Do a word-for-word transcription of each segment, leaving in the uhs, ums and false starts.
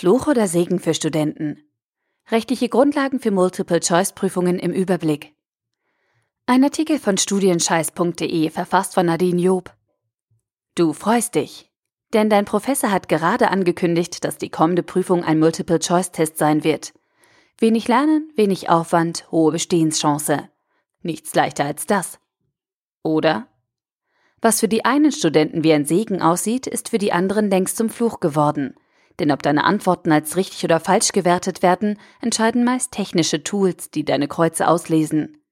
Fluch oder Segen für Studenten? Rechtliche Grundlagen für Multiple-Choice-Prüfungen im Überblick. Ein Artikel von studienscheiß punkt de, verfasst von Nadine Job. Du freust dich, denn dein Professor hat gerade angekündigt, dass die kommende Prüfung ein Multiple-Choice-Test sein wird. Wenig Lernen, wenig Aufwand, hohe Bestehenschance. Nichts leichter als das. Oder? Was für die einen Studenten wie ein Segen aussieht, ist für die anderen längst zum Fluch geworden. Denn ob deine Antworten als richtig oder falsch gewertet werden, entscheiden meist technische Tools, die deine Kreuze auslesen.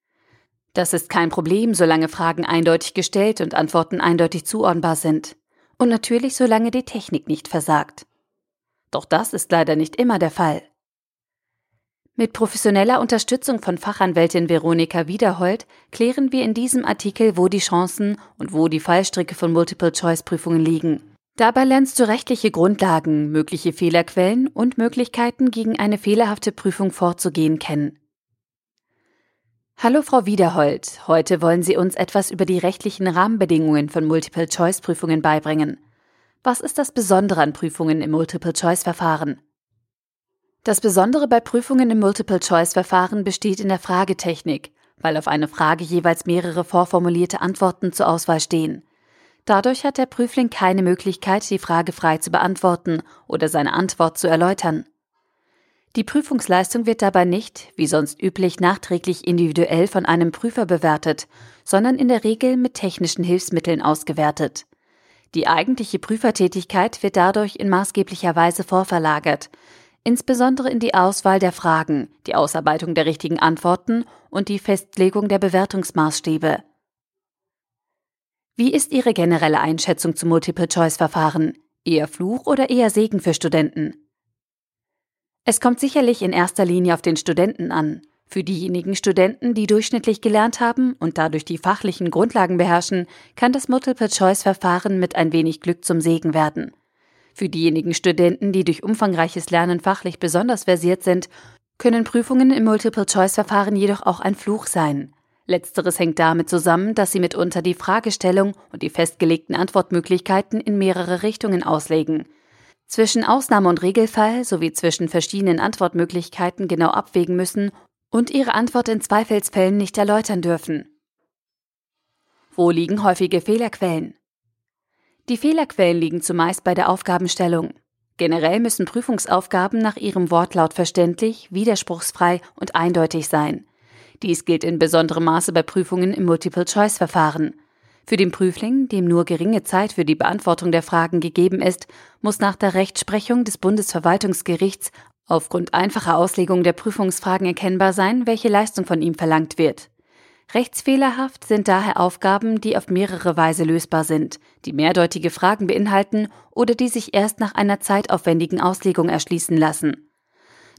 Das ist kein Problem, solange Fragen eindeutig gestellt und Antworten eindeutig zuordnbar sind. Und natürlich, solange die Technik nicht versagt. Doch das ist leider nicht immer der Fall. Mit professioneller Unterstützung von Fachanwältin Veronika Wiederholt klären wir in diesem Artikel, wo die Chancen und wo die Fallstricke von Multiple-Choice-Prüfungen liegen. Dabei lernst du rechtliche Grundlagen, mögliche Fehlerquellen und Möglichkeiten, gegen eine fehlerhafte Prüfung vorzugehen kennen. Hallo Frau Wiederholt, heute wollen Sie uns etwas über die rechtlichen Rahmenbedingungen von Multiple-Choice-Prüfungen beibringen. Was ist das Besondere an Prüfungen im Multiple-Choice-Verfahren? Das Besondere bei Prüfungen im Multiple-Choice-Verfahren besteht in der Fragetechnik, weil auf eine Frage jeweils mehrere vorformulierte Antworten zur Auswahl stehen. Dadurch hat der Prüfling keine Möglichkeit, die Frage frei zu beantworten oder seine Antwort zu erläutern. Die Prüfungsleistung wird dabei nicht, wie sonst üblich, nachträglich individuell von einem Prüfer bewertet, sondern in der Regel mit technischen Hilfsmitteln ausgewertet. Die eigentliche Prüfertätigkeit wird dadurch in maßgeblicher Weise vorverlagert, insbesondere in die Auswahl der Fragen, die Ausarbeitung der richtigen Antworten und die Festlegung der Bewertungsmaßstäbe. Wie ist Ihre generelle Einschätzung zum Multiple-Choice-Verfahren? Eher Fluch oder eher Segen für Studenten? Es kommt sicherlich in erster Linie auf den Studenten an. Für diejenigen Studenten, die durchschnittlich gelernt haben und dadurch die fachlichen Grundlagen beherrschen, kann das Multiple-Choice-Verfahren mit ein wenig Glück zum Segen werden. Für diejenigen Studenten, die durch umfangreiches Lernen fachlich besonders versiert sind, können Prüfungen im Multiple-Choice-Verfahren jedoch auch ein Fluch sein. Letzteres hängt damit zusammen, dass sie mitunter die Fragestellung und die festgelegten Antwortmöglichkeiten in mehrere Richtungen auslegen. Zwischen Ausnahme und Regelfall sowie zwischen verschiedenen Antwortmöglichkeiten genau abwägen müssen und ihre Antwort in Zweifelsfällen nicht erläutern dürfen. Wo liegen häufige Fehlerquellen? Die Fehlerquellen liegen zumeist bei der Aufgabenstellung. Generell müssen Prüfungsaufgaben nach ihrem Wortlaut verständlich, widerspruchsfrei und eindeutig sein. Dies gilt in besonderem Maße bei Prüfungen im Multiple-Choice-Verfahren. Für den Prüfling, dem nur geringe Zeit für die Beantwortung der Fragen gegeben ist, muss nach der Rechtsprechung des Bundesverwaltungsgerichts aufgrund einfacher Auslegung der Prüfungsfragen erkennbar sein, welche Leistung von ihm verlangt wird. Rechtsfehlerhaft sind daher Aufgaben, die auf mehrere Weise lösbar sind, die mehrdeutige Fragen beinhalten oder die sich erst nach einer zeitaufwendigen Auslegung erschließen lassen.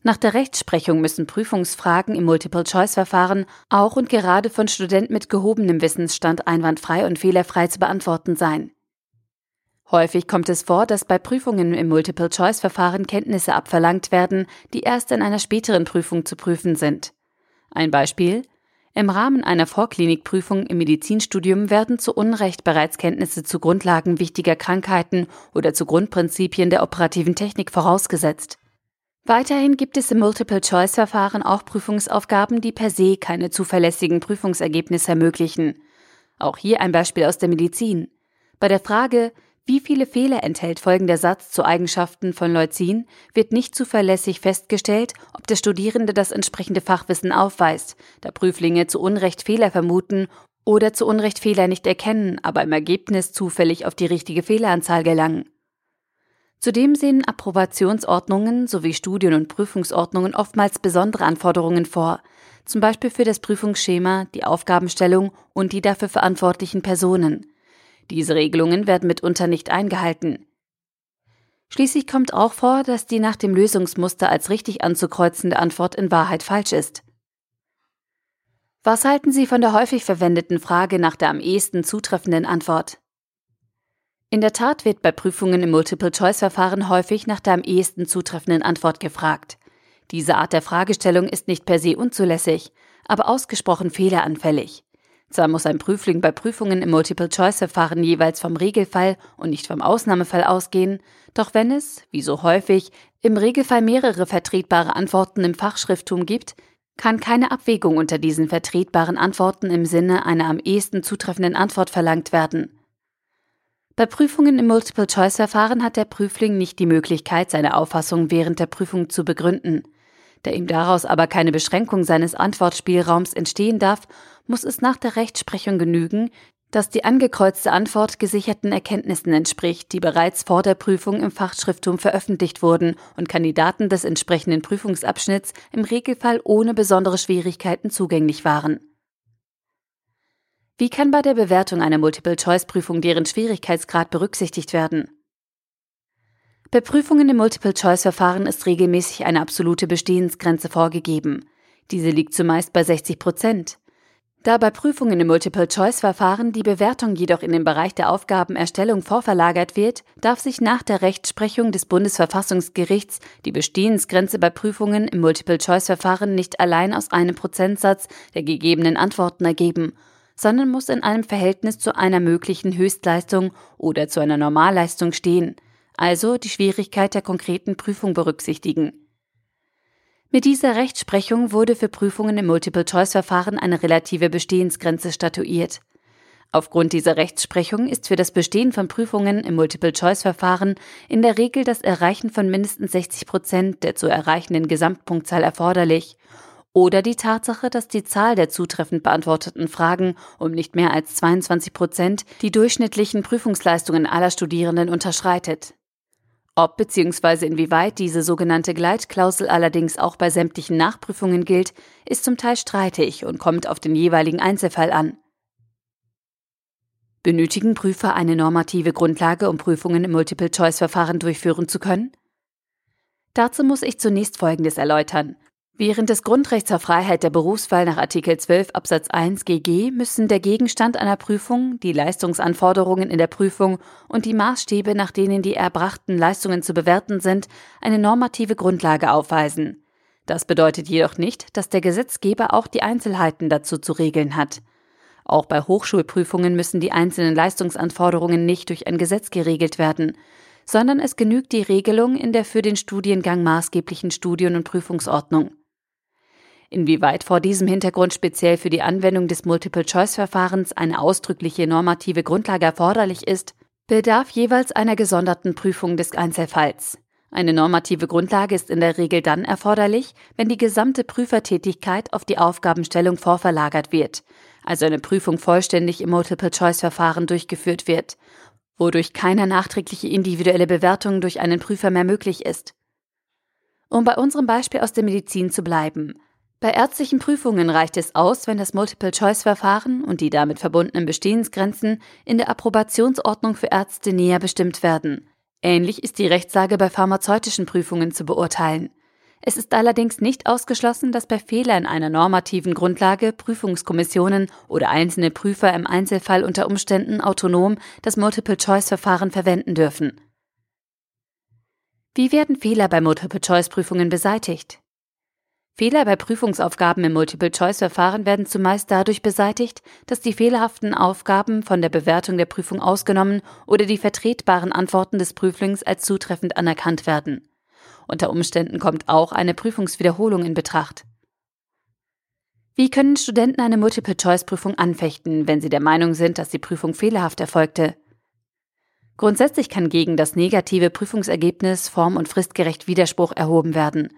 Nach der Rechtsprechung müssen Prüfungsfragen im Multiple-Choice-Verfahren auch und gerade von Studenten mit gehobenem Wissensstand einwandfrei und fehlerfrei zu beantworten sein. Häufig kommt es vor, dass bei Prüfungen im Multiple-Choice-Verfahren Kenntnisse abverlangt werden, die erst in einer späteren Prüfung zu prüfen sind. Ein Beispiel: Im Rahmen einer Vorklinikprüfung im Medizinstudium werden zu Unrecht bereits Kenntnisse zu Grundlagen wichtiger Krankheiten oder zu Grundprinzipien der operativen Technik vorausgesetzt. Weiterhin gibt es im Multiple-Choice-Verfahren auch Prüfungsaufgaben, die per se keine zuverlässigen Prüfungsergebnisse ermöglichen. Auch hier ein Beispiel aus der Medizin. Bei der Frage, wie viele Fehler enthält folgender Satz zu Eigenschaften von Leucin, wird nicht zuverlässig festgestellt, ob der Studierende das entsprechende Fachwissen aufweist, da Prüflinge zu Unrecht Fehler vermuten oder zu Unrecht Fehler nicht erkennen, aber im Ergebnis zufällig auf die richtige Fehleranzahl gelangen. Zudem sehen Approbationsordnungen sowie Studien- und Prüfungsordnungen oftmals besondere Anforderungen vor, zum Beispiel für das Prüfungsschema, die Aufgabenstellung und die dafür verantwortlichen Personen. Diese Regelungen werden mitunter nicht eingehalten. Schließlich kommt auch vor, dass die nach dem Lösungsmuster als richtig anzukreuzende Antwort in Wahrheit falsch ist. Was halten Sie von der häufig verwendeten Frage nach der am ehesten zutreffenden Antwort? In der Tat wird bei Prüfungen im Multiple-Choice-Verfahren häufig nach der am ehesten zutreffenden Antwort gefragt. Diese Art der Fragestellung ist nicht per se unzulässig, aber ausgesprochen fehleranfällig. Zwar muss ein Prüfling bei Prüfungen im Multiple-Choice-Verfahren jeweils vom Regelfall und nicht vom Ausnahmefall ausgehen, doch wenn es, wie so häufig, im Regelfall mehrere vertretbare Antworten im Fachschrifttum gibt, kann keine Abwägung unter diesen vertretbaren Antworten im Sinne einer am ehesten zutreffenden Antwort verlangt werden. Bei Prüfungen im Multiple-Choice-Verfahren hat der Prüfling nicht die Möglichkeit, seine Auffassung während der Prüfung zu begründen. Da ihm daraus aber keine Beschränkung seines Antwortspielraums entstehen darf, muss es nach der Rechtsprechung genügen, dass die angekreuzte Antwort gesicherten Erkenntnissen entspricht, die bereits vor der Prüfung im Fachschrifttum veröffentlicht wurden und Kandidaten des entsprechenden Prüfungsabschnitts im Regelfall ohne besondere Schwierigkeiten zugänglich waren. Wie kann bei der Bewertung einer Multiple-Choice-Prüfung deren Schwierigkeitsgrad berücksichtigt werden? Bei Prüfungen im Multiple-Choice-Verfahren ist regelmäßig eine absolute Bestehensgrenze vorgegeben. Diese liegt zumeist bei sechzig Prozent. Da bei Prüfungen im Multiple-Choice-Verfahren die Bewertung jedoch in den Bereich der Aufgabenerstellung vorverlagert wird, darf sich nach der Rechtsprechung des Bundesverfassungsgerichts die Bestehensgrenze bei Prüfungen im Multiple-Choice-Verfahren nicht allein aus einem Prozentsatz der gegebenen Antworten ergeben, sondern muss in einem Verhältnis zu einer möglichen Höchstleistung oder zu einer Normalleistung stehen. Also die Schwierigkeit der konkreten Prüfung berücksichtigen. Mit dieser Rechtsprechung wurde für Prüfungen im Multiple-Choice-Verfahren eine relative Bestehensgrenze statuiert. Aufgrund dieser Rechtsprechung ist für das Bestehen von Prüfungen im Multiple-Choice-Verfahren in der Regel das Erreichen von mindestens sechzig Prozent der zu erreichenden Gesamtpunktzahl erforderlich oder die Tatsache, dass die Zahl der zutreffend beantworteten Fragen um nicht mehr als zweiundzwanzig Prozent die durchschnittlichen Prüfungsleistungen aller Studierenden unterschreitet. Ob bzw. inwieweit diese sogenannte Gleitklausel allerdings auch bei sämtlichen Nachprüfungen gilt, ist zum Teil streitig und kommt auf den jeweiligen Einzelfall an. Benötigen Prüfer eine normative Grundlage, um Prüfungen im Multiple-Choice-Verfahren durchführen zu können? Dazu muss ich zunächst Folgendes erläutern. Während des Grundrechts zur Freiheit der Berufswahl nach Artikel zwölf Absatz eins G G müssen der Gegenstand einer Prüfung, die Leistungsanforderungen in der Prüfung und die Maßstäbe, nach denen die erbrachten Leistungen zu bewerten sind, eine normative Grundlage aufweisen. Das bedeutet jedoch nicht, dass der Gesetzgeber auch die Einzelheiten dazu zu regeln hat. Auch bei Hochschulprüfungen müssen die einzelnen Leistungsanforderungen nicht durch ein Gesetz geregelt werden, sondern es genügt die Regelung in der für den Studiengang maßgeblichen Studien- und Prüfungsordnung. Inwieweit vor diesem Hintergrund speziell für die Anwendung des Multiple-Choice-Verfahrens eine ausdrückliche normative Grundlage erforderlich ist, bedarf jeweils einer gesonderten Prüfung des Einzelfalls. Eine normative Grundlage ist in der Regel dann erforderlich, wenn die gesamte Prüfertätigkeit auf die Aufgabenstellung vorverlagert wird, also eine Prüfung vollständig im Multiple-Choice-Verfahren durchgeführt wird, wodurch keine nachträgliche individuelle Bewertung durch einen Prüfer mehr möglich ist. Um bei unserem Beispiel aus der Medizin zu bleiben: Bei ärztlichen Prüfungen reicht es aus, wenn das Multiple-Choice-Verfahren und die damit verbundenen Bestehensgrenzen in der Approbationsordnung für Ärzte näher bestimmt werden. Ähnlich ist die Rechtslage bei pharmazeutischen Prüfungen zu beurteilen. Es ist allerdings nicht ausgeschlossen, dass bei Fehlern einer normativen Grundlage Prüfungskommissionen oder einzelne Prüfer im Einzelfall unter Umständen autonom das Multiple-Choice-Verfahren verwenden dürfen. Wie werden Fehler bei Multiple-Choice-Prüfungen beseitigt? Fehler bei Prüfungsaufgaben im Multiple-Choice-Verfahren werden zumeist dadurch beseitigt, dass die fehlerhaften Aufgaben von der Bewertung der Prüfung ausgenommen oder die vertretbaren Antworten des Prüflings als zutreffend anerkannt werden. Unter Umständen kommt auch eine Prüfungswiederholung in Betracht. Wie können Studenten eine Multiple-Choice-Prüfung anfechten, wenn sie der Meinung sind, dass die Prüfung fehlerhaft erfolgte? Grundsätzlich kann gegen das negative Prüfungsergebnis form- und fristgerecht Widerspruch erhoben werden.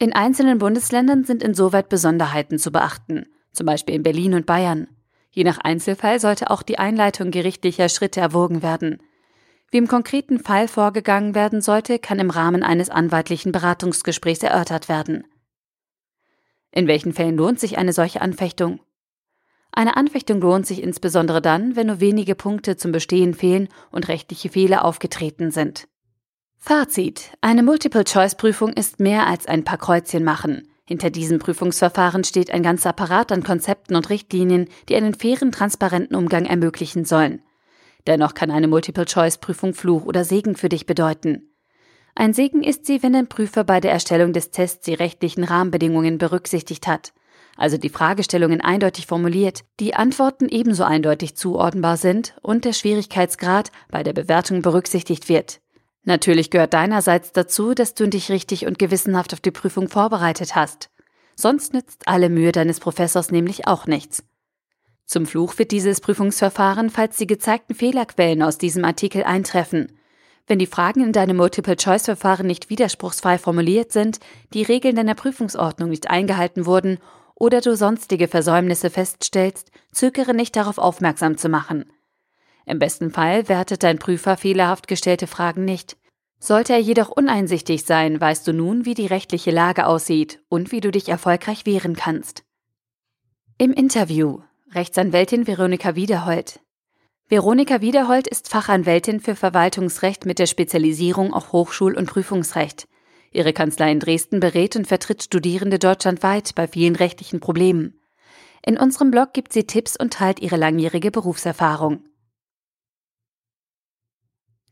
In einzelnen Bundesländern sind insoweit Besonderheiten zu beachten, zum Beispiel in Berlin und Bayern. Je nach Einzelfall sollte auch die Einleitung gerichtlicher Schritte erwogen werden. Wie im konkreten Fall vorgegangen werden sollte, kann im Rahmen eines anwaltlichen Beratungsgesprächs erörtert werden. In welchen Fällen lohnt sich eine solche Anfechtung? Eine Anfechtung lohnt sich insbesondere dann, wenn nur wenige Punkte zum Bestehen fehlen und rechtliche Fehler aufgetreten sind. Fazit: Eine Multiple-Choice-Prüfung ist mehr als ein paar Kreuzchen machen. Hinter diesem Prüfungsverfahren steht ein ganzer Apparat an Konzepten und Richtlinien, die einen fairen, transparenten Umgang ermöglichen sollen. Dennoch kann eine Multiple-Choice-Prüfung Fluch oder Segen für dich bedeuten. Ein Segen ist sie, wenn ein Prüfer bei der Erstellung des Tests die rechtlichen Rahmenbedingungen berücksichtigt hat. also die Fragestellungen eindeutig formuliert, die Antworten ebenso eindeutig zuordnenbar sind und der Schwierigkeitsgrad bei der Bewertung berücksichtigt wird. Natürlich gehört deinerseits dazu, dass du dich richtig und gewissenhaft auf die Prüfung vorbereitet hast. Sonst nützt alle Mühe deines Professors nämlich auch nichts. Zum Fluch wird dieses Prüfungsverfahren, falls die gezeigten Fehlerquellen aus diesem Artikel eintreffen. Wenn die Fragen in deinem Multiple-Choice-Verfahren nicht widerspruchsfrei formuliert sind, die Regeln deiner Prüfungsordnung nicht eingehalten wurden oder du sonstige Versäumnisse feststellst, zögere nicht, darauf aufmerksam zu machen. Im besten Fall wertet dein Prüfer fehlerhaft gestellte Fragen nicht. Sollte er jedoch uneinsichtig sein, weißt du nun, wie die rechtliche Lage aussieht und wie du dich erfolgreich wehren kannst. Im Interview: Rechtsanwältin Veronika Wiederholt. Veronika Wiederholt ist Fachanwältin für Verwaltungsrecht mit der Spezialisierung auf Hochschul- und Prüfungsrecht. Ihre Kanzlei in Dresden berät und vertritt Studierende deutschlandweit bei vielen rechtlichen Problemen. In unserem Blog gibt sie Tipps und teilt ihre langjährige Berufserfahrung.